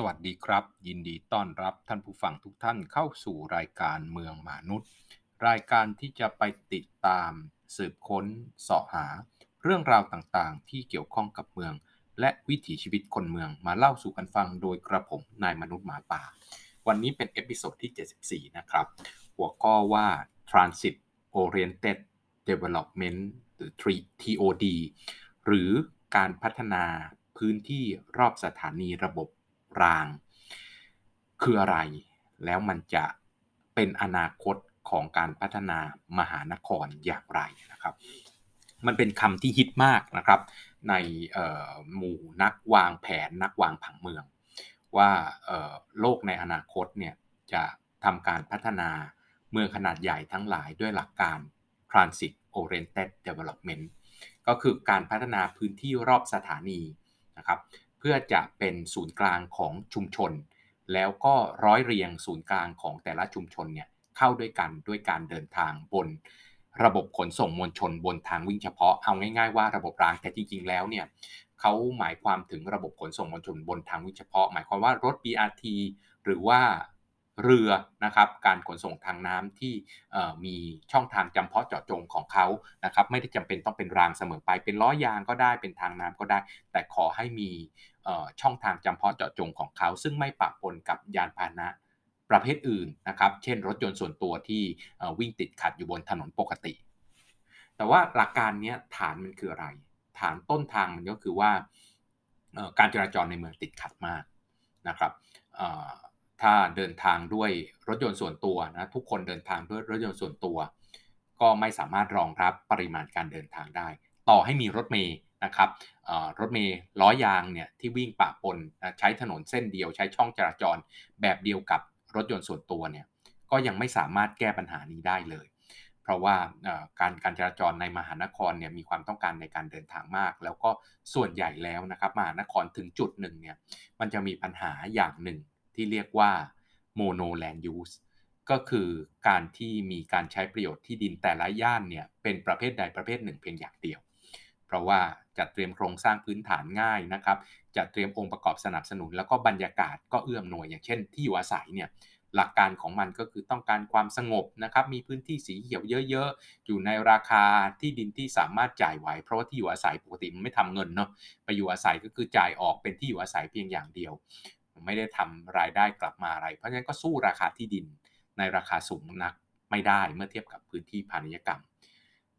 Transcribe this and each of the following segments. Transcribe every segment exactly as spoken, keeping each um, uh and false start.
สวัสดีครับยินดีต้อนรับท่านผู้ฟังทุกท่านเข้าสู่รายการเมืองมนุษย์รายการที่จะไปติดตามสืบค้นเสาะหาเรื่องราวต่างๆที่เกี่ยวข้องกับเมืองและวิถีชีวิตคนเมืองมาเล่าสู่กันฟังโดยกระผมนายมนุษย์หมาป่าวันนี้เป็นเอพิโซดที่เจ็ดสิบสี่นะครับหัวข้อว่า Transit Oriented Development หรือ ที โอ ดี หรือการพัฒนาพื้นที่รอบสถานีระบบรางคืออะไรแล้วมันจะเป็นอนาคตของการพัฒนามหานครอย่างไรนะครับมันเป็นคำที่ฮิตมากนะครับในหมู่นักวางแผนนักวางผังเมืองว่าโลกในอนาคตเนี่ยจะทำการพัฒนาเมืองขนาดใหญ่ทั้งหลายด้วยหลักการ Transit Oriented Development ก็คือการพัฒนาพื้นที่รอบสถานีนะครับเพื่อจะเป็นศูนย์กลางของชุมชนแล้วก็ร้อยเรียงศูนย์กลางของแต่ละชุมชนเนี่ยเข้าด้วยกันด้วยการเดินทางบนระบบขนส่งมวลชนบนทางวิ่งเฉพาะเอาง่ายๆว่าระบบรางแต่จริงๆแล้วเนี่ยเขาหมายความถึงระบบขนส่งมวลชนบนทางวิ่งเฉพาะหมายความว่ารถ บี อาร์ ที หรือว่าเรือนะครับการขนส่งทางน้ำที่มีช่องทางจำเพาะเจาะจงของเขานะครับไม่ได้จำเป็นต้องเป็นรางเสมอไปเป็นล้อยางก็ได้เป็นทางน้ำก็ได้แต่ขอให้มีช่องทางจำเพาะเจาะจงของเขาซึ่งไม่ปะปนกับยานพาหนะประเภทอื่นนะครับเช่นรถยนต์ส่วนตัวที่วิ่งติดขัดอยู่บนถนนปกติแต่ว่าหลักการนี้ฐานมันคืออะไรฐานต้นทางมันก็คือว่าการจราจรในเมืองติดขัดมากนะครับถ้าเดินทางด้วยรถยนต์ส่วนตัวนะทุกคนเดินทางด้วยรถยนต์ส่วนตัวก็ไม่สามารถรองรับปริมาณการเดินทางได้ต่อให้มีรถเมล์นะครับรถเมล์ล้อยางเนี่ยที่วิ่งปะปนใช้ถนนเส้นเดียวใช้ช่องจราจรแบบเดียวกับรถยนต์ส่วนตัวเนี่ยก็ยังไม่สามารถแก้ปัญหานี้ได้เลยเพราะว่าการการจราจรในมหานครเนี่ยมีความต้องการในการเดินทางมากแล้วก็ส่วนใหญ่แล้วนะครับมหานครถึงจุดหนึ่งเนี่ยมันจะมีปัญหาอย่างหนึ่งที่เรียกว่า mono land use ก็คือการที่มีการใช้ประโยชน์ที่ดินแต่ละย่านเนี่ยเป็นประเภทใดประเภทหนึ่งเพียงอย่างเดียวเพราะว่าจัดเตรียมโครงสร้างพื้นฐานง่ายนะครับจัดเตรียมองค์ประกอบสนับสนุนแล้วก็บรรยากาศก็เอื้อมหน่วยอย่างเช่นที่อยู่อาศัยเนี่ยหลักการของมันก็คือต้องการความสงบนะครับมีพื้นที่สีเขียวเยอะๆอยู่ในราคาที่ดินที่สามารถจ่ายไหวเพราะว่าที่อยู่อาศัยปกติมันไม่ทำเงินเนาะไปอยู่อาศัยก็คือจ่ายออกเป็นที่อยู่อาศัยเพียงอย่างเดียวไม่ได้ทำรายได้กลับมาอะไรเพราะฉะนั้นก็สู้ราคาที่ดินในราคาสูงนักไม่ได้เมื่อเทียบกับพื้นที่พาณิชยกรรม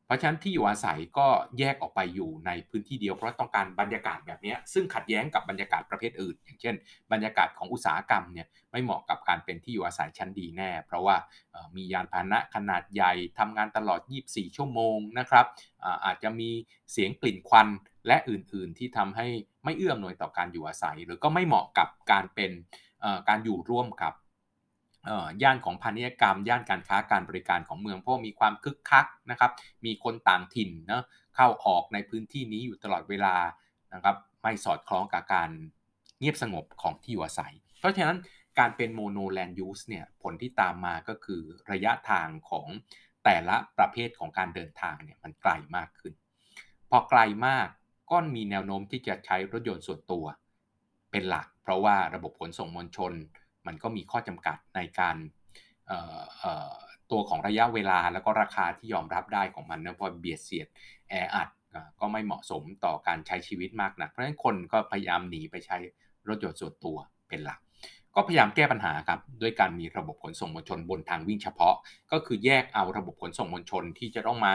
เพราะฉะนั้นที่อยู่อาศัยก็แยกออกไปอยู่ในพื้นที่เดียวเพราะต้องการบรรยากาศแบบนี้ซึ่งขัดแย้งกับบรรยากาศประเภทอื่นอย่างเช่นบรรยากาศของอุตสาหกรรมเนี่ยไม่เหมาะกับการเป็นที่อยู่อาศัยชั้นดีแน่เพราะว่ามียานพาหนะขนาดใหญ่ทำงานตลอดยี่สิบสี่ชั่วโมงนะครับอาจจะมีเสียงกลิ่นควันและอื่นๆที่ทำให้ไม่เอื้ออำนวยต่อการอยู่อาศัยหรือก็ไม่เหมาะกับการเป็นการอยู่ร่วมกับย่านของพาณิชยกรรมย่านการค้าการบริการของเมืองเพราะมีความคึกคักนะครับมีคนต่างถิ่นนะเข้าออกในพื้นที่นี้อยู่ตลอดเวลานะครับไม่สอดคล้องกับการเงียบสงบของที่อยู่อาศัยเพราะฉะนั้นการเป็นโมโนแลนด์ยูสเนี่ยผลที่ตามมาก็คือระยะทางของแต่ละประเภทของการเดินทางเนี่ยมันไกลมากขึ้นพอไกลมากก็มีแนวโน้มที่จะใช้รถยนต์ส่วนตัวเป็นหลักเพราะว่าระบบขนส่งมวลชนมันก็มีข้อจำกัดในการตัวของระยะเวลาแล้วก็ราคาที่ยอมรับได้ของมันนะพอเบียดเสียดแออัดก็ไม่เหมาะสมต่อการใช้ชีวิตมากนักเพราะฉะนั้นคนก็พยายามหนีไปใช้รถยนต์ส่วนตัวเป็นหลักก็พยายามแก้ปัญหาครับด้วยการมีระบบขนส่งมวลชนบนทางวิ่งเฉพาะก็คือแยกเอาระบบขนส่งมวลชนที่จะต้องมา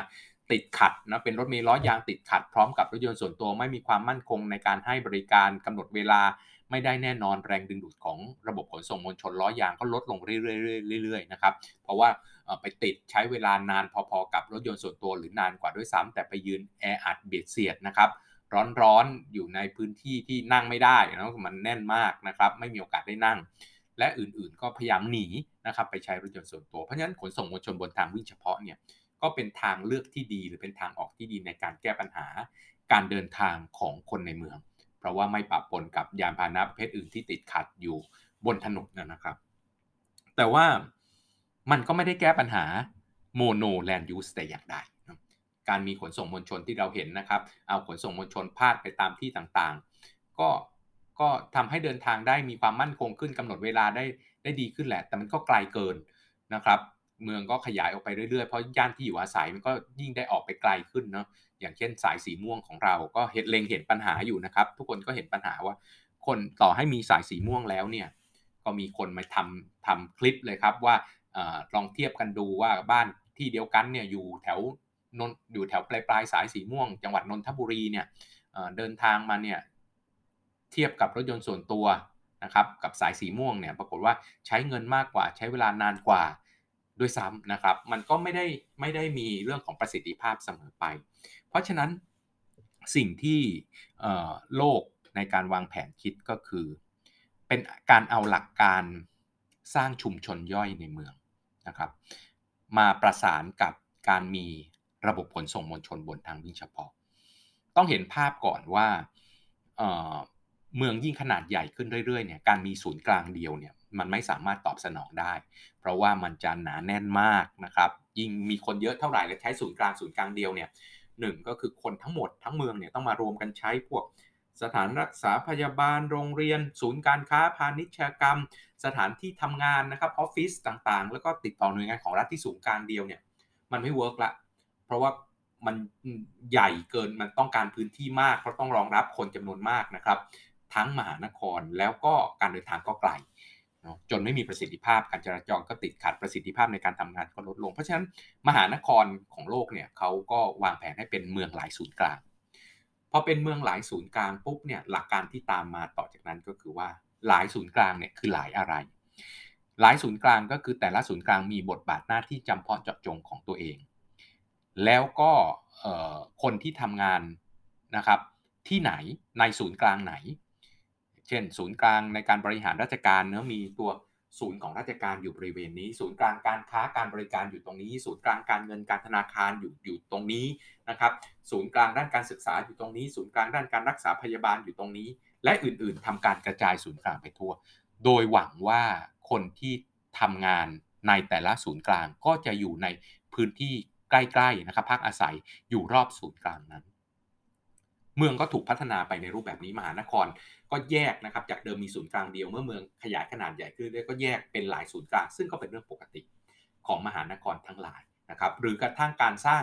ติดขัดนะเป็นรถเมล์ล้อยางติดขัดพร้อมกับรถยนต์ส่วนตัวไม่มีความมั่นคงในการให้บริการกำหนดเวลาไม่ได้แน่นอนแรงดึงดูดของระบบขนส่งมวลชนล้อยางก็ลดลงเรื่อยๆๆๆนะครับเพราะว่าไปติดใช้เวลานานพอๆกับรถยนต์ส่วนตัวหรือนานกว่าด้วยซ้ำแต่ไปยืนแออัดเบียดเสียดนะครับร้อนๆอยู่ในพื้นที่ที่นั่งไม่ได้นะมันแน่นมากนะครับไม่มีโอกาสได้นั่งและอื่นๆก็พยายามหนีนะครับไปใช้รถยนต์ส่วนตัวเพราะฉะนั้นขนส่งมวลชนบนทางวิ่งเฉพาะเนี่ยก็เป็นทางเลือกที่ดีหรือเป็นทางออกที่ดีในการแก้ปัญหาการเดินทางของคนในเมืองเพราะว่าไม่ปะปนกับยานพาหนะประเภทอื่นที่ติดขัดอยู่บนถนนนะครับแต่ว่ามันก็ไม่ได้แก้ปัญหาโมโนแลนด์ยูสแต่อย่างใดการมีขนส่งมวลชนที่เราเห็นนะครับเอาขนส่งมวลชนพาดไปตามที่ต่างๆก็ ก็ทำให้เดินทางได้มีความมั่นคงขึ้นกำหนดเวลาได้ได้ดีขึ้นแหละแต่มันก็ไกลเกินนะครับเมืองก็ขยายออกไปเรื่อยๆเพราะย่านที่อยู่อาศัยมันก็ยิ่งได้ออกไปไกลขึ้นเนาะอย่างเช่นสายสีม่วงของเราก็เห็นเล็งเห็นปัญหาอยู่นะครับทุกคนก็เห็นปัญหาว่าคนต่อให้มีสายสีม่วงแล้วเนี่ยก็มีคนมาทำทำคลิปเลยครับว่าเอ่อลองเทียบกันดูว่าบ้านที่เดียวกันเนี่ยอยู่แถวนนอยู่แถวปลายปลายสายสีม่วงจังหวัดนนทบุรีเนี่ย เอ่อ เดินทางมาเนี่ยเทียบกับรถยนต์ส่วนตัวนะครับกับสายสีม่วงเนี่ยปรากฏว่าใช้เงินมากกว่าใช้เวลานานกว่าด้วยซ้ำนะครับมันก็ไม่ได้ไม่ได้มีเรื่องของประสิทธิภาพเสมอไปเพราะฉะนั้นสิ่งที่โลกในการวางแผนคิดก็คือเป็นการเอาหลักการสร้างชุมชนย่อยในเมืองนะครับมาประสานกับการมีระบบขนส่งมวลชนบนทางวิ่งเฉพาะต้องเห็นภาพก่อนว่าเมืองยิ่งขนาดใหญ่ขึ้นเรื่อยๆเนี่ยการมีศูนย์กลางเดียวเนี่ยมันไม่สามารถตอบสนองได้เพราะว่ามันจะหนาแน่นมากนะครับยิ่งมีคนเยอะเท่าไหร่และใช้ศูนย์กลางศูนย์กลางเดียวเนี่ยหนึ่งก็คือคนทั้งหมดทั้งเมืองเนี่ยต้องมารวมกันใช้พวกสถานรักษาพยาบาลโรงเรียนศูนย์การค้าพาณิชยกรรมสถานที่ทำงานนะครับออฟฟิศต่างๆแล้วก็ติดต่อหน่วยงานของรัฐที่ศูนย์กลางเดียวเนี่ยมันไม่เวิร์กละเพราะว่ามันใหญ่เกินมันต้องการพื้นที่มากเพราะต้องรองรับคนจำนวนมากนะครับทั้งมหานครแล้วก็การเดินทางก็ไกลจนไม่มีประสิทธิภาพการจราจรก็ติดขัดประสิทธิภาพในการทำงานก็ลดลงเพราะฉะนั้นมหานครของโลกเนี่ยเขาก็วางแผนให้เป็นเมืองหลายศูนย์กลางพอเป็นเมืองหลายศูนย์กลางปุ๊บเนี่ยหลักการที่ตามมาต่อจากนั้นก็คือว่าหลายศูนย์กลางเนี่ยคือหลายอะไรหลายศูนย์กลางก็คือแต่ละศูนย์กลางมีบทบาทหน้าที่จำเพาะเจาะจงของตัวเองแล้วก็คนที่ทำงานนะครับที่ไหนในศูนย์กลางไหนเช่นศูนย์กลางในการบริหารราชการเนอะมีตัวศูนย์ของราชการอยู่บริเวณนี้ศูนย์กลางการค้าการบริการอยู่ตรงนี้ศูนย์กลางการเงินการธนาคารอยู่อยู่ตรงนี้นะครับศูนย์กลางด้านการศึกษาอยู่ตรงนี้ศูนย์กลางด้านการรักษาพยาบาลอยู่ตรงนี้และอื่นๆทำการกระจายศูนย์กลางไปทั่วโดยหวังว่าคนที่ทำงานในแต่ละศูนย์กลางก็จะอยู่ในพื้นที่ใกล้ๆนะครับพักอาศัยอยู่รอบศูนย์กลางนั้นเมืองก็ถูกพัฒนาไปในรูปแบบนี้มหานครก็แยกนะครับจากเดิมมีศูนย์กลางเดียวเมื่อเมืองขยายขนาดใหญ่ขึ้นเรื่อยๆก็แยกเป็นหลายศูนย์กลางซึ่งก็เป็นเรื่องปกติของมหานครทั้งหลายนะครับหรือกระทั่งการสร้าง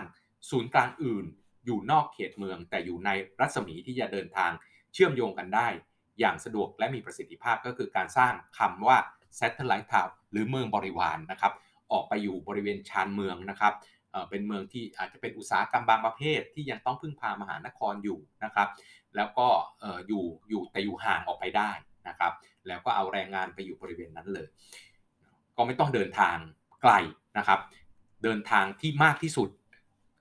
ศูนย์กลางอื่นอยู่นอกเขตเมืองแต่อยู่ในรัศมีที่จะเดินทางเชื่อมโยงกันได้อย่างสะดวกและมีประสิทธิภาพก็คือการสร้างคำว่า satellite town หรือเมืองบริวาร น, นะครับออกไปอยู่บริเวณชานเมืองนะครับเป็นเมืองที่อาจจะเป็นอุตสาหกรรมบางประเภทที่ยังต้องพึ่งพามหานครอยู่นะครับแล้วก็อยู่อยู่แต่อยู่ห่างออกไปได้นะครับแล้วก็เอาแรงงานไปอยู่บริเวณนั้นเลยก็ไม่ต้องเดินทางไกลนะครับเดินทางที่มากที่สุด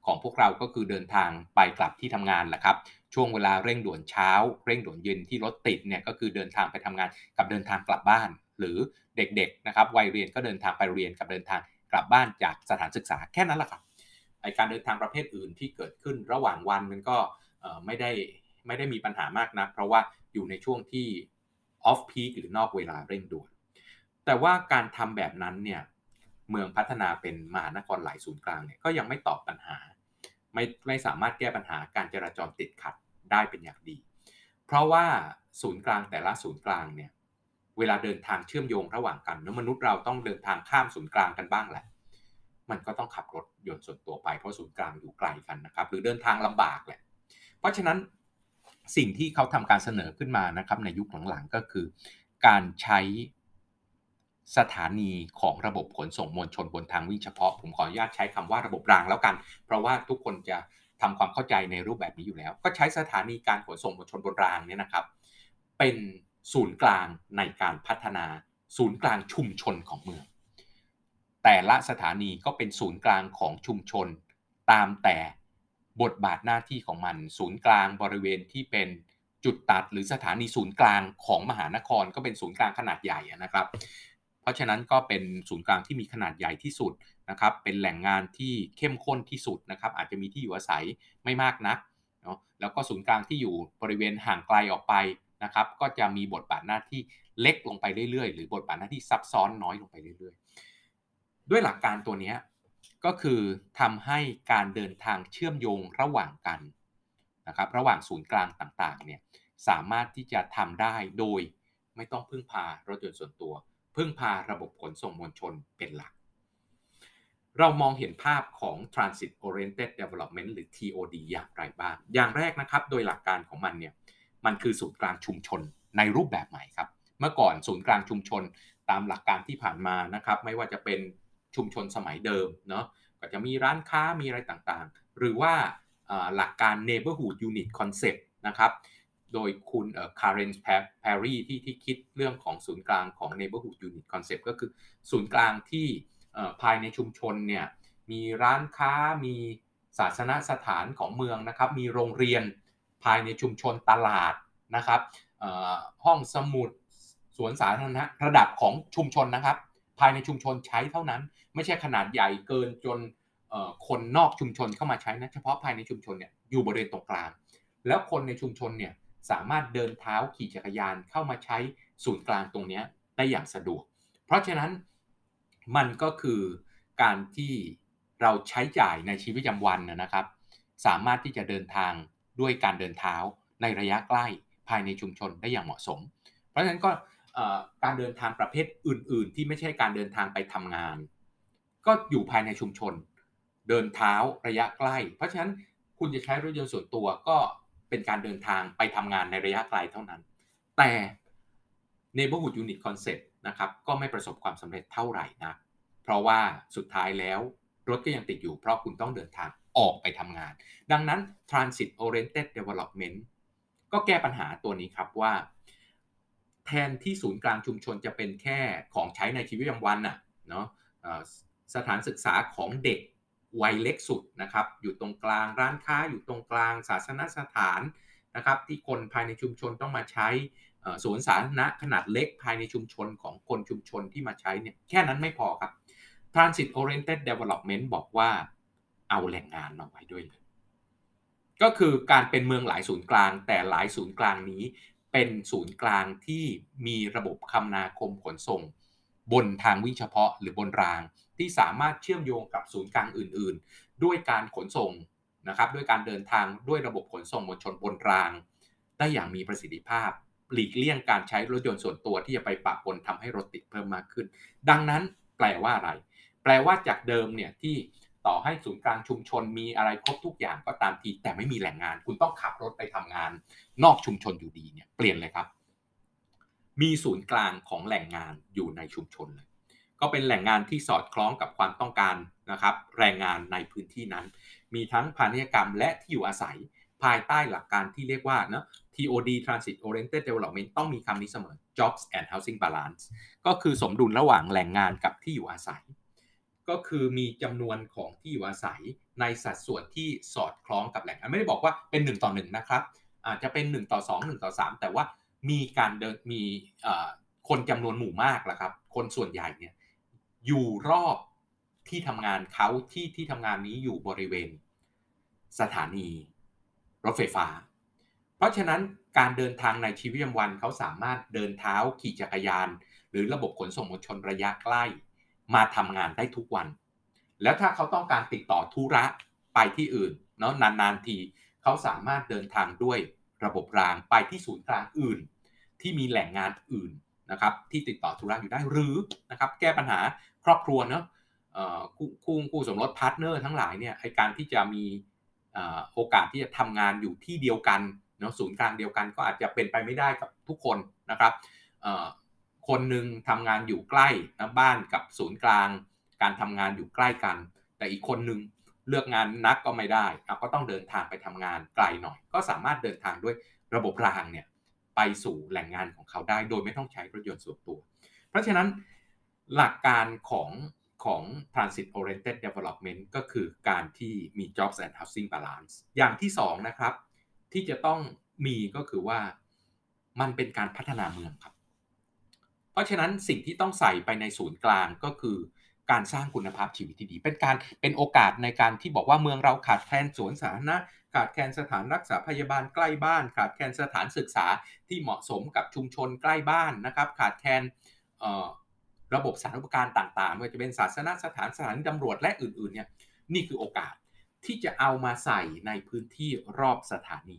ของพวกเราก็คือเดินทางไปกลับที่ทำงานแหละครับช่วงเวลาเร่งด่วนเช้าเร่งด่วนเย็นที่รถติดเนี่ยก็คือเดินทางไปทำงานกับเดินทางกลับบ้านหรือเด็กๆนะครับวัยเรียนก็เดินทางไปเรียนกับเดินทางกลับบ้านจากสถานศึกษาแค่นั้นแหละครับไอ้การเดินทางประเภทอื่นที่เกิดขึ้นระหว่างวันมันก็ไม่ได้ไม่ได้มีปัญหามากนักเพราะว่าอยู่ในช่วงที่ออฟพีคหรือนอกเวลาเร่งด่วนแต่ว่าการทำแบบนั้นเนี่ยเมืองพัฒนาเป็นมหานครหลายศูนย์กลางเนี่ยก็ยังไม่ตอบปัญหาไม่ไม่สามารถแก้ปัญหาการจราจรติดขัดได้เป็นอย่างดีเพราะว่าศูนย์กลางแต่ละศูนย์กลางเนี่ยเวลาเดินทางเชื่อมโยงระหว่างกันแล้วมนุษย์เราต้องเดินทางข้ามศูนย์กลางกันบ้างแหละมันก็ต้องขับรถยนต์ส่วนตัวไปเพราะศูนย์กลางอยู่ไกลกันนะครับหรือเดินทางลำบากแหละเพราะฉะนั้นสิ่งที่เขาทำการเสนอขึ้นมานะครับในยุคหลังๆก็คือการใช้สถานีของระบบขนส่งมวลชนบนทางวิ่งเฉพาะผมขออนุญาตใช้คำว่าระบบรางแล้วกันเพราะว่าทุกคนจะทำความเข้าใจในรูปแบบนี้อยู่แล้วก็ใช้สถานีการขนส่งมวลชนบนรางเนี่ยนะครับเป็นศูนย์กลางในการพัฒนาศูนย์กลางชุมชนของเมืองแต่ละสถานีก็เป็นศูนย์กลางของชุมชนตามแต่บทบาทหน้าที่ของมันศูนย์กลางบริเวณที่เป็นจุดตัดหรือสถานีศูนย์กลางของมหานครก็เป็นศูนย์กลางขนาดใหญ่นะครับเพราะฉะนั้นก็เป็นศูนย์กลางที่มีขนาดใหญ่ที่สุดนะครับเป็นแหล่งงานที่เข้มข้นที่สุดนะครับอาจจะมีที่อยู่อาศัยไม่มากนักเนาะแล้วก็ศูนย์กลางที่อยู่บริเวณห่างไกลออกไปนะครับก็จะมีบทบาทหน้าที่เล็กลงไปเรื่อยๆหรือบทบาทหน้าที่ซับซ้อนน้อยลงไปเรื่อยๆด้วยหลักการตัวนี้ก็คือทำให้การเดินทางเชื่อมโยงระหว่างกันนะครับระหว่างศูนย์กลางต่างๆเนี่ย สามารถที่จะทำได้โดยไม่ต้องพึ่งพารถยนต์ส่วนตัวพึ่งพาระบบขนส่งมวลชนเป็นหลักเรามองเห็นภาพของ Transit Oriented Development หรือ ที โอ ดี อย่างไรบ้างอย่างแรกนะครับโดยหลักการของมันเนี่ยมันคือศูนย์กลางชุมชนในรูปแบบใหม่ครับเมื่อก่อนศูนย์กลางชุมชนตามหลักการที่ผ่านมานะครับไม่ว่าจะเป็นชุมชนสมัยเดิมเนาะก็จะมีร้านค้ามีอะไรต่างๆหรือว่าหลักการ Neighborhood Unit Concept นะครับโดยคุณ Karen Perry ที่ที่คิดเรื่องของศูนย์กลางของ Neighborhood Unit Concept ก็คือศูนย์กลางที่ภายในชุมชนเนี่ยมีร้านค้ามีศาสนสถานของเมืองนะครับมีโรงเรียนภายในชุมชนตลาดนะครับห้องสมุดสวนสาธารณะระดับของชุมชนนะครับภายในชุมชนใช้เท่านั้นไม่ใช่ขนาดใหญ่เกินจนคนนอกชุมชนเข้ามาใช้นะเฉพาะภายในชุมชนเนี่ยอยู่บริเวณตรงกลางแล้วคนในชุมชนเนี่ยสามารถเดินเท้าขี่จักรยานเข้ามาใช้ศูนย์กลางตรงนี้ได้อย่างสะดวกเพราะฉะนั้นมันก็คือการที่เราใช้จ่ายในชีวิตประจำวันนะครับสามารถที่จะเดินทางด้วยการเดินเท้าในระยะใกล้ภายในชุมชนได้อย่างเหมาะสมเพราะฉะนั้นก็การเดินทางประเภทอื่นๆที่ไม่ใช่การเดินทางไปทำงานก็อยู่ภายในชุมชนเดินเท้าระยะใกล้เพราะฉะนั้นคุณจะใช้รถยนต์ส่วนตัวก็เป็นการเดินทางไปทำงานในระยะไกลเท่านั้นแต่ Neighborhood Unit Concept นะครับก็ไม่ประสบความสำเร็จเท่าไหร่นะเพราะว่าสุดท้ายแล้วรถก็ยังติดอยู่เพราะคุณต้องเดินทางออกไปทำงานดังนั้น Transit Oriented Development ก็แก้ปัญหาตัวนี้ครับว่าแทนที่ศูนย์กลางชุมชนจะเป็นแค่ของใช้ในชีวิตประจำวันน่ะเนาะสถานศึกษาของเด็กวัยเล็กสุดนะครับอยู่ตรงกลางร้านค้าอยู่ตรงกลางศาสนสถานนะครับที่คนภายในชุมชนต้องมาใช้สวนสาธารณะขนาดเล็กภายในชุมชนของคนชุมชนที่มาใช้เนี่ยแค่นั้นไม่พอครับ Transit Oriented Development บอกว่าเอาแหล่งงานมาไว้ด้วยเลยก็คือการเป็นเมืองหลายศูนย์กลางแต่หลายศูนย์กลางนี้เป็นศูนย์กลางที่มีระบบคมนาคมขนส่งบนทางวิ่งเฉพาะหรือบนรางที่สามารถเชื่อมโยงกับศูนย์กลางอื่นๆด้วยการขนส่งนะครับด้วยการเดินทางด้วยระบบขนส่งมวลชนบนรางได้อย่างมีประสิทธิภาพหลีกเลี่ยงการใช้รถยนต์ส่วนตัวที่จะไปปะปนทำให้รถติดเพิ่มมากขึ้นดังนั้นแปลว่าอะไรแปลว่าจากเดิมเนี่ยที่ต่อให้ศูนย์กลางชุมชนมีอะไรครบทุกอย่างก็ตามทีแต่ไม่มีแหล่งงานคุณต้องขับรถไปทำงานนอกชุมชนอยู่ดีเนี่ยเปลี่ยนเลยครับมีศูนย์กลางของแหล่งงานอยู่ในชุมชนเลยก็เป็นแหล่งงานที่สอดคล้องกับความต้องการนะครับแรงงานในพื้นที่นั้นมีทั้งพาณิชยกรรมและที่อยู่อาศัยภายใต้หลักการที่เรียกว่าเนาะ ที โอ ดี Transit Oriented Development ต้องมีคำนี้เสมอ Jobs and Housing Balance ก็คือสมดุลระหว่างแหล่งงานกับที่อยู่อาศัยก็คือมีจำนวนของที่อยู่อาศัยในสัดส่วนที่สอดคล้องกับแหล่งงานไม่ได้บอกว่าเป็นหนึ่งต่อหนึ่งนะครับอาจจะเป็นหนึ่งต่อสอง หนึ่งต่อสามแต่ว่ามีการเดินมีคนจำนวนหมู่มากล่ะครับคนส่วนใหญ่เนี่ยอยู่รอบที่ทำงานเขาที่ที่ทำงานนี้อยู่บริเวณสถานีรถไฟฟ้าเพราะฉะนั้นการเดินทางในชีวิตประจำวันเขาสามารถเดินเท้าขี่จักรยานหรือระบบขนส่งมวลชนระยะใกล้มาทำงานได้ทุกวันแล้วถ้าเขาต้องการติดต่อธุระไปที่อื่นเนาะนานๆทีเขาสามารถเดินทางด้วยระบบรางไปที่ศูนย์กลางอื่นที่มีแหล่งงานอื่นนะครับที่ติดต่อธุระอยู่ได้หรือนะครับแก้ปัญหาครอบครัวเนาะคู่คู่สมรสพาร์ทเนอร์ทั้งหลายเนี่ยไอ้การที่จะมีโอกาสที่จะทำงานอยู่ที่เดียวกันเนาะศูนย์กลางเดียวกันก็อาจจะเป็นไปไม่ได้กับทุกคนนะครับคนหนึ่งทำงานอยู่ใกล้นะบ้านกับศูนย์กลางการทำงานอยู่ใกล้กันแต่อีกคนหนึ่งเลือกงานนักก็ไม่ได้ก็ต้องเดินทางไปทำงานไกลหน่อยก็สามารถเดินทางด้วยระบบรางเนี่ยไปสู่แหล่งงานของเขาได้โดยไม่ต้องใช้รถยนต์ส่วนตัวเพราะฉะนั้นหลักการของของ Transit Oriented Development ก็คือการที่มี Jobs and Housing Balance อย่างที่สองนะครับที่จะต้องมีก็คือว่ามันเป็นการพัฒนาเมืองครับเพราะฉะนั้นสิ่งที่ต้องใส่ไปในศูนย์กลางก็คือการสร้างคุณภาพชีวิตที่ดีเป็นการเป็นโอกาสในการที่บอกว่าเมืองเราขาดแคลนสวนสาธารณะขาดแคลนสถานรักษาพยาบาลใกล้บ้านขาดแคลนสถานศึกษาที่เหมาะสมกับชุมชนใกล้บ้านนะครับขาดแคลนระบบสาธารณูปการต่างๆไม่ว่าจะเป็นศาสนสถานสถานีตำรวจและอื่นๆเนี่ยนี่คือโอกาสที่จะเอามาใส่ในพื้นที่รอบสถานี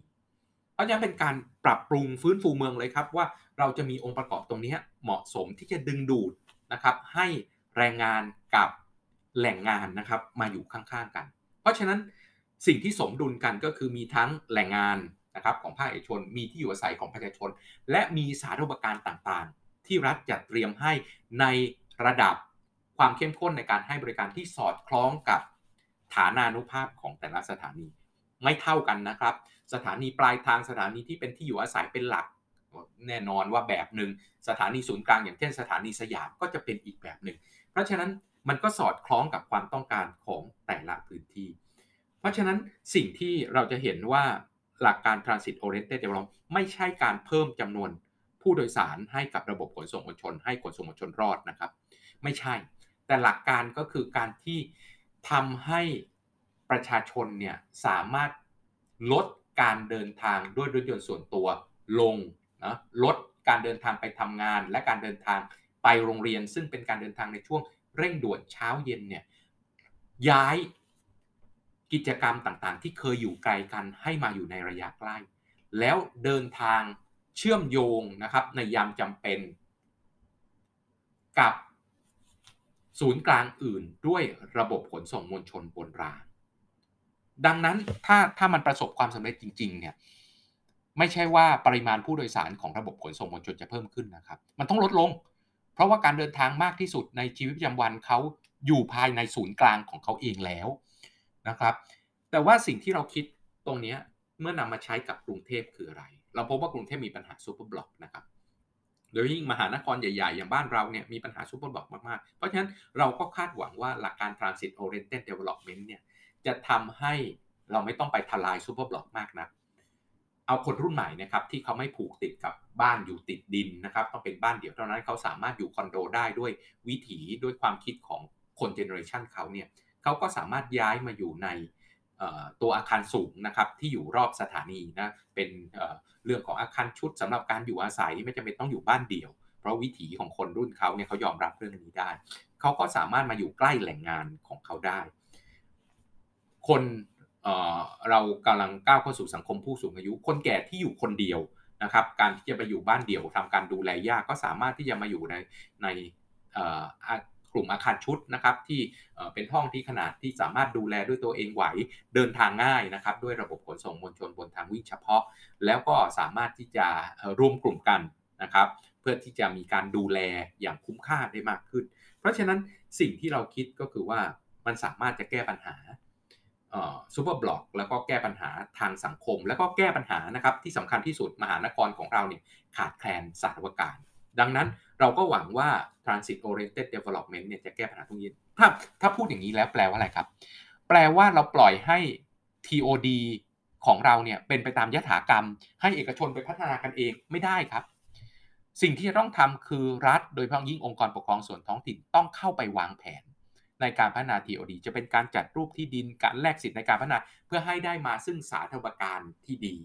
เพราะฉะนั้นเป็นการปรับปรุงฟื้นฟูเมืองเลยครับว่าเราจะมีองค์ประกอบตรงนี้เหมาะสมที่จะดึงดูดนะครับให้แรงงานกับแหล่งงานนะครับมาอยู่ข้างๆกันเพราะฉะนั้นสิ่งที่สมดุลกันก็คือมีทั้งแหล่งงานนะครับของภาคเอกชนมีที่อยู่อาศัยของประชาชนและมีสาธารณูปการต่างๆที่รัฐจัดเตรียมให้ในระดับความเข้มข้นในการให้บริการที่สอดคล้องกับฐานานุภาพของแต่ละสถานีไม่เท่ากันนะครับสถานีปลายทางสถานีที่เป็นที่อยู่อาศัยเป็นหลักแน่นอนว่าแบบหนึ่งสถานีศูนย์กลางอย่างเช่นสถานีสยามก็จะเป็นอีกแบบหนึ่งเพราะฉะนั้นมันก็สอดคล้องกับความต้องการของแต่ละพื้นที่เพราะฉะนั้นสิ่งที่เราจะเห็นว่าหลักการ Transit Oriented Development ไม่ใช่การเพิ่มจำนวนผู้โดยสารให้กับระบบขนส่งมวลชนให้ขนส่งมวลชนรอดนะครับไม่ใช่แต่หลักการก็คือการที่ทำให้ประชาชนเนี่ยสามารถลดการเดินทางด้วยรถยนต์ส่วนตัวลงนะลดการเดินทางไปทำงานและการเดินทางไปโรงเรียนซึ่งเป็นการเดินทางในช่วงเร่งด่วนเช้าเย็นเนี่ยย้ายกิจกรรมต่างๆที่เคยอยู่ไกลกันให้มาอยู่ในระยะใกล้แล้วเดินทางเชื่อมโยงนะครับในยามจำเป็นกับศูนย์กลางอื่นด้วยระบบขนส่งมวลชนบนรางดังนั้นถ้าถ้ามันประสบความสำเร็จจริงๆเนี่ยไม่ใช่ว่าปริมาณผู้โดยสารของระบบขนส่งมวลชนจะเพิ่มขึ้นนะครับมันต้องลดลงเพราะว่าการเดินทางมากที่สุดในชีวิตประจำวันเขาอยู่ภายในศูนย์กลางของเขาเองแล้วนะครับแต่ว่าสิ่งที่เราคิดตรงนี้เมื่อนำมาใช้กับกรุงเทพคืออะไรเราพบว่ากรุงเทพมีปัญหาซูเปอร์บล็อกนะครับโดยยิ่งมหานครใหญ่ๆอย่างบ้านเราเนี่ยมีปัญหาซูเปอร์บล็อกมากๆเพราะฉะนั้นเราก็คาดหวังว่าหลักการ Transit Oriented Development เนี่ยจะทำให้เราไม่ต้องไปทลายซูเปอร์บล็อกมากนะเอาคนรุ่นใหม่นะครับที่เขาไม่ผูกติดกับบ้านอยู่ติดดินนะครับต้องเป็นบ้านเดี่ยวเท่านั้นเขาสามารถอยู่คอนโดได้ด้วยวิถีด้วยความคิดของคนเจเนอเรชันเขาเนี่ยเขาก็สามารถย้ายมาอยู่ในตัวอาคารสูงนะครับที่อยู่รอบสถานีนะเป็นเรื่องของอาคารชุดสำหรับการอยู่อาศัยไม่จำเป็นต้องอยู่บ้านเดี่ยวเพราะวิถีของคนรุ่นเขาเนี่ยเขายอมรับเรื่องนี้ได้เขาก็สามารถมาอยู่ใกล้แหล่งงานของเขาได้คนเรากำลังก้าวเข้าสู่สังคมผู้สูงอายุคนแก่ที่อยู่คนเดียวนะครับการที่จะไปอยู่บ้านเดี่ยวทำการดูแลยากก็สามารถที่จะมาอยู่ในในกลุ่มอาคารชุดนะครับที่เป็นห้องที่ขนาดที่สามารถดูแลด้วยตัวเองไหวเดินทางง่ายนะครับด้วยระบบขนส่งมวลชนบนทางวิ่งเฉพาะแล้วก็สามารถที่จะร่วมกลุ่มกันนะครับเพื่อที่จะมีการดูแลอย่างคุ้มค่าได้มากขึ้นเพราะฉะนั้นสิ่งที่เราคิดก็คือว่ามันสามารถจะแก้ปัญหาซูเปอร์บล็อกแล้วก็แก้ปัญหาทางสังคมแล้วก็แก้ปัญหานะครับที่สำคัญที่สุดมหานครของเราเนี่ยขาดแคลนสาธารณูปการดังนั้นเราก็หวังว่า Transit Oriented Development เนี่ยจะแก้ปัญหาตรงนี้ถ้าถ้าพูดอย่างนี้แล้วแปลว่าอะไรครับแปลว่าเราปล่อยให้ ที โอ ดี ของเราเนี่ยเป็นไปตามยถากรรมให้เอกชนไปพัฒนากันเองไม่ได้ครับสิ่งที่จะต้องทำคือรัฐโดยเฉพาะยิ่งองค์กรปกครองส่วนท้องถิ่นต้องเข้าไปวางแผนในการพัฒนา ที โอ ดี จะเป็นการจัดรูปที่ดินการแลกสิทธิ์ในการพัฒนาเพื่อให้ได้มาซึ่งสาธารณูปการที่ดี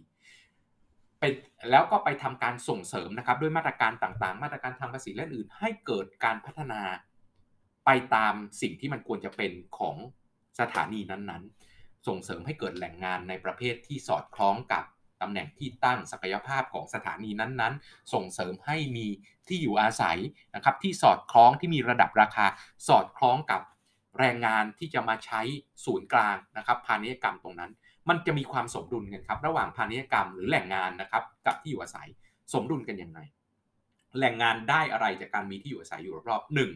ไปแล้วก็ไปทำการส่งเสริมนะครับด้วยมาตรการต่างๆมาตรการทางภาษีและอื่นให้เกิดการพัฒนาไปตามสิ่งที่มันควรจะเป็นของสถานีนั้นๆส่งเสริมให้เกิดแหล่งงานในประเภทที่สอดคล้องกับตำแหน่งที่ตั้งศักยภาพของสถานีนั้นๆส่งเสริมให้มีที่อยู่อาศัยนะครับที่สอดคล้องที่มีระดับราคาสอดคล้องกับแรงงานที่จะมาใช้ศูนย์กลางนะครับพาณิชยกรรมตรงนั้นมันจะมีความสมดุลกันครับระหว่างพาณิชยกรรมหรือแหล่งงานนะครับกับที่อยู่อาศัยสมดุลกันยังไงแหล่งงานได้อะไรจากการมีที่อยู่อาศัยอยู่รอบๆหนึ่ง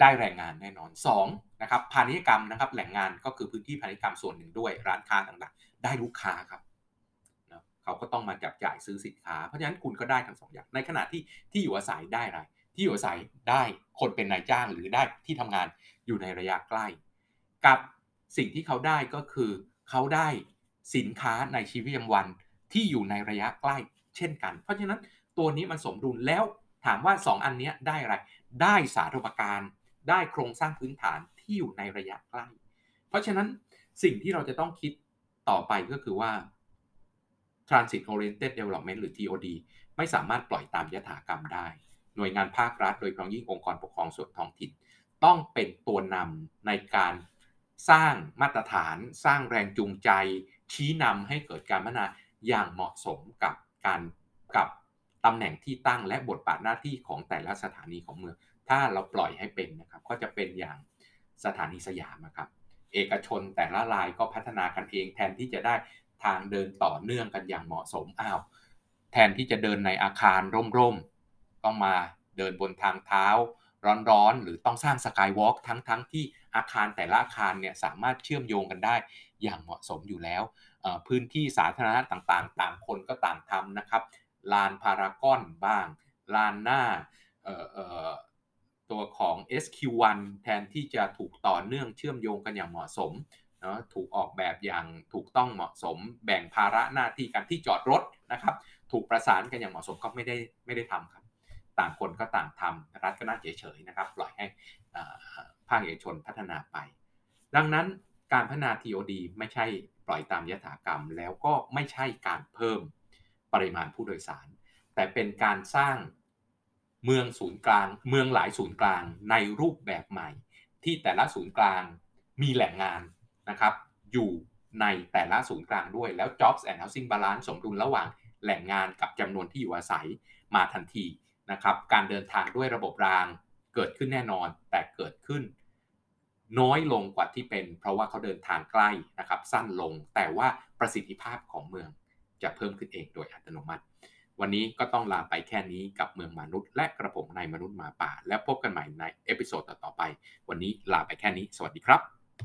ได้แรงงานแน่นอนสองนะครับพาณิชยกรรมนะครับแหล่งงานก็คือพื้นที่พาณิชยกรรมส่วนหนึ่งด้วยร้านค้าต่างๆได้ลูกค้าครับนะเขาก็ต้องมาจับจ่ายซื้อสินค้าเพราะฉะนั้นคุณก็ได้ทั้งสองอย่างในขณะที่ที่อยู่อาศัยได้อะไรที่อยู่อาศัยได้คนเป็นนายจ้างหรือได้ที่ทำงานอยู่ในระยะใกล้กับสิ่งที่เขาได้ก็คือเขาได้สินค้าในชีวิตประจำวันที่อยู่ในระยะใกล้เช่นกันเพราะฉะนั้นตัวนี้มันสมดุลแล้วถามว่าสอง อันนี้ได้อะไรได้สาธารณูปการได้โครงสร้างพื้นฐานที่อยู่ในระยะใกล้เพราะฉะนั้นสิ่งที่เราจะต้องคิดต่อไปก็คือว่า Transit Oriented Development หรือ ที โอ ดี ไม่สามารถปล่อยตามยถากรรมได้หน่วยงานภาครัฐโดยเฉพาะยิ่งองค์กรปกครองส่วนท้องถิ่นต้องเป็นตัวนำในการสร้างมาตรฐานสร้างแรงจูงใจชี้นำให้เกิดการพัฒนา อย่างเหมาะสมกับการกับตำแหน่งที่ตั้งและบทบาทหน้าที่ของแต่ละสถานีของเมืองถ้าเราปล่อยให้เป็นนะครับก็จะเป็นอย่างสถานีสยามนะครับเอกชนแต่ละรายก็พัฒนากันเองแทนที่จะได้ทางเดินต่อเนื่องกันอย่างเหมาะสมอ้าวแทนที่จะเดินในอาคารร่มๆต้องมาเดินบนทางเท้าร้อนๆหรือต้องสร้างสกายวอล์กทั้งๆที่อาคารแต่ละอาคารเนี่ยสามารถเชื่อมโยงกันได้อย่างเหมาะสมอยู่แล้วพื้นที่สาธารณะต่างๆต่างคนก็ต่างทำนะครับลานพารากอนบ้างลานหน้าตัวของ เอส คิว วัน แทนที่จะถูกต่อเนื่องเชื่อมโยงกันอย่างเหมาะสมเนาะถูกออกแบบอย่างถูกต้องเหมาะสมแบ่งภาระหน้าที่กันที่จอดรถนะครับถูกประสานกันอย่างเหมาะสมก็ไม่ได้ไม่ได้ทำครับต่างคนก็ต่างทำรัฐก็น่าเฉยๆนะครับปล่อยให้ภาคเอกชนพัฒนาไปดังนั้นการพัฒนา ที โอ ดี ไม่ใช่ปล่อยตามยถากรรมแล้วก็ไม่ใช่การเพิ่มปริมาณผู้โดยสารแต่เป็นการสร้างเมืองศูนย์กลางเมืองหลายศูนย์กลางในรูปแบบใหม่ที่แต่ละศูนย์กลางมีแหล่งงานนะครับอยู่ในแต่ละศูนย์กลางด้วยแล้ว Jobs and Housing Balance สมดุลระหว่างแหล่งงานกับจำนวนที่อยู่อาศัยมาทันทีนะครับการเดินทางด้วยระบบรางเกิดขึ้นแน่นอนแต่เกิดขึ้นน้อยลงกว่าที่เป็นเพราะว่าเขาเดินทางใกล้นะครับสั้นลงแต่ว่าประสิทธิภาพของเมืองจะเพิ่มขึ้นเองโดยอัตโนมัติวันนี้ก็ต้องลาไปแค่นี้กับเมืองมนุษย์และกระผมนายมนุษย์หมาป่าและพบกันใหม่ในเอพิโซดต่อๆไปวันนี้ลาไปแค่นี้สวัสดีครับ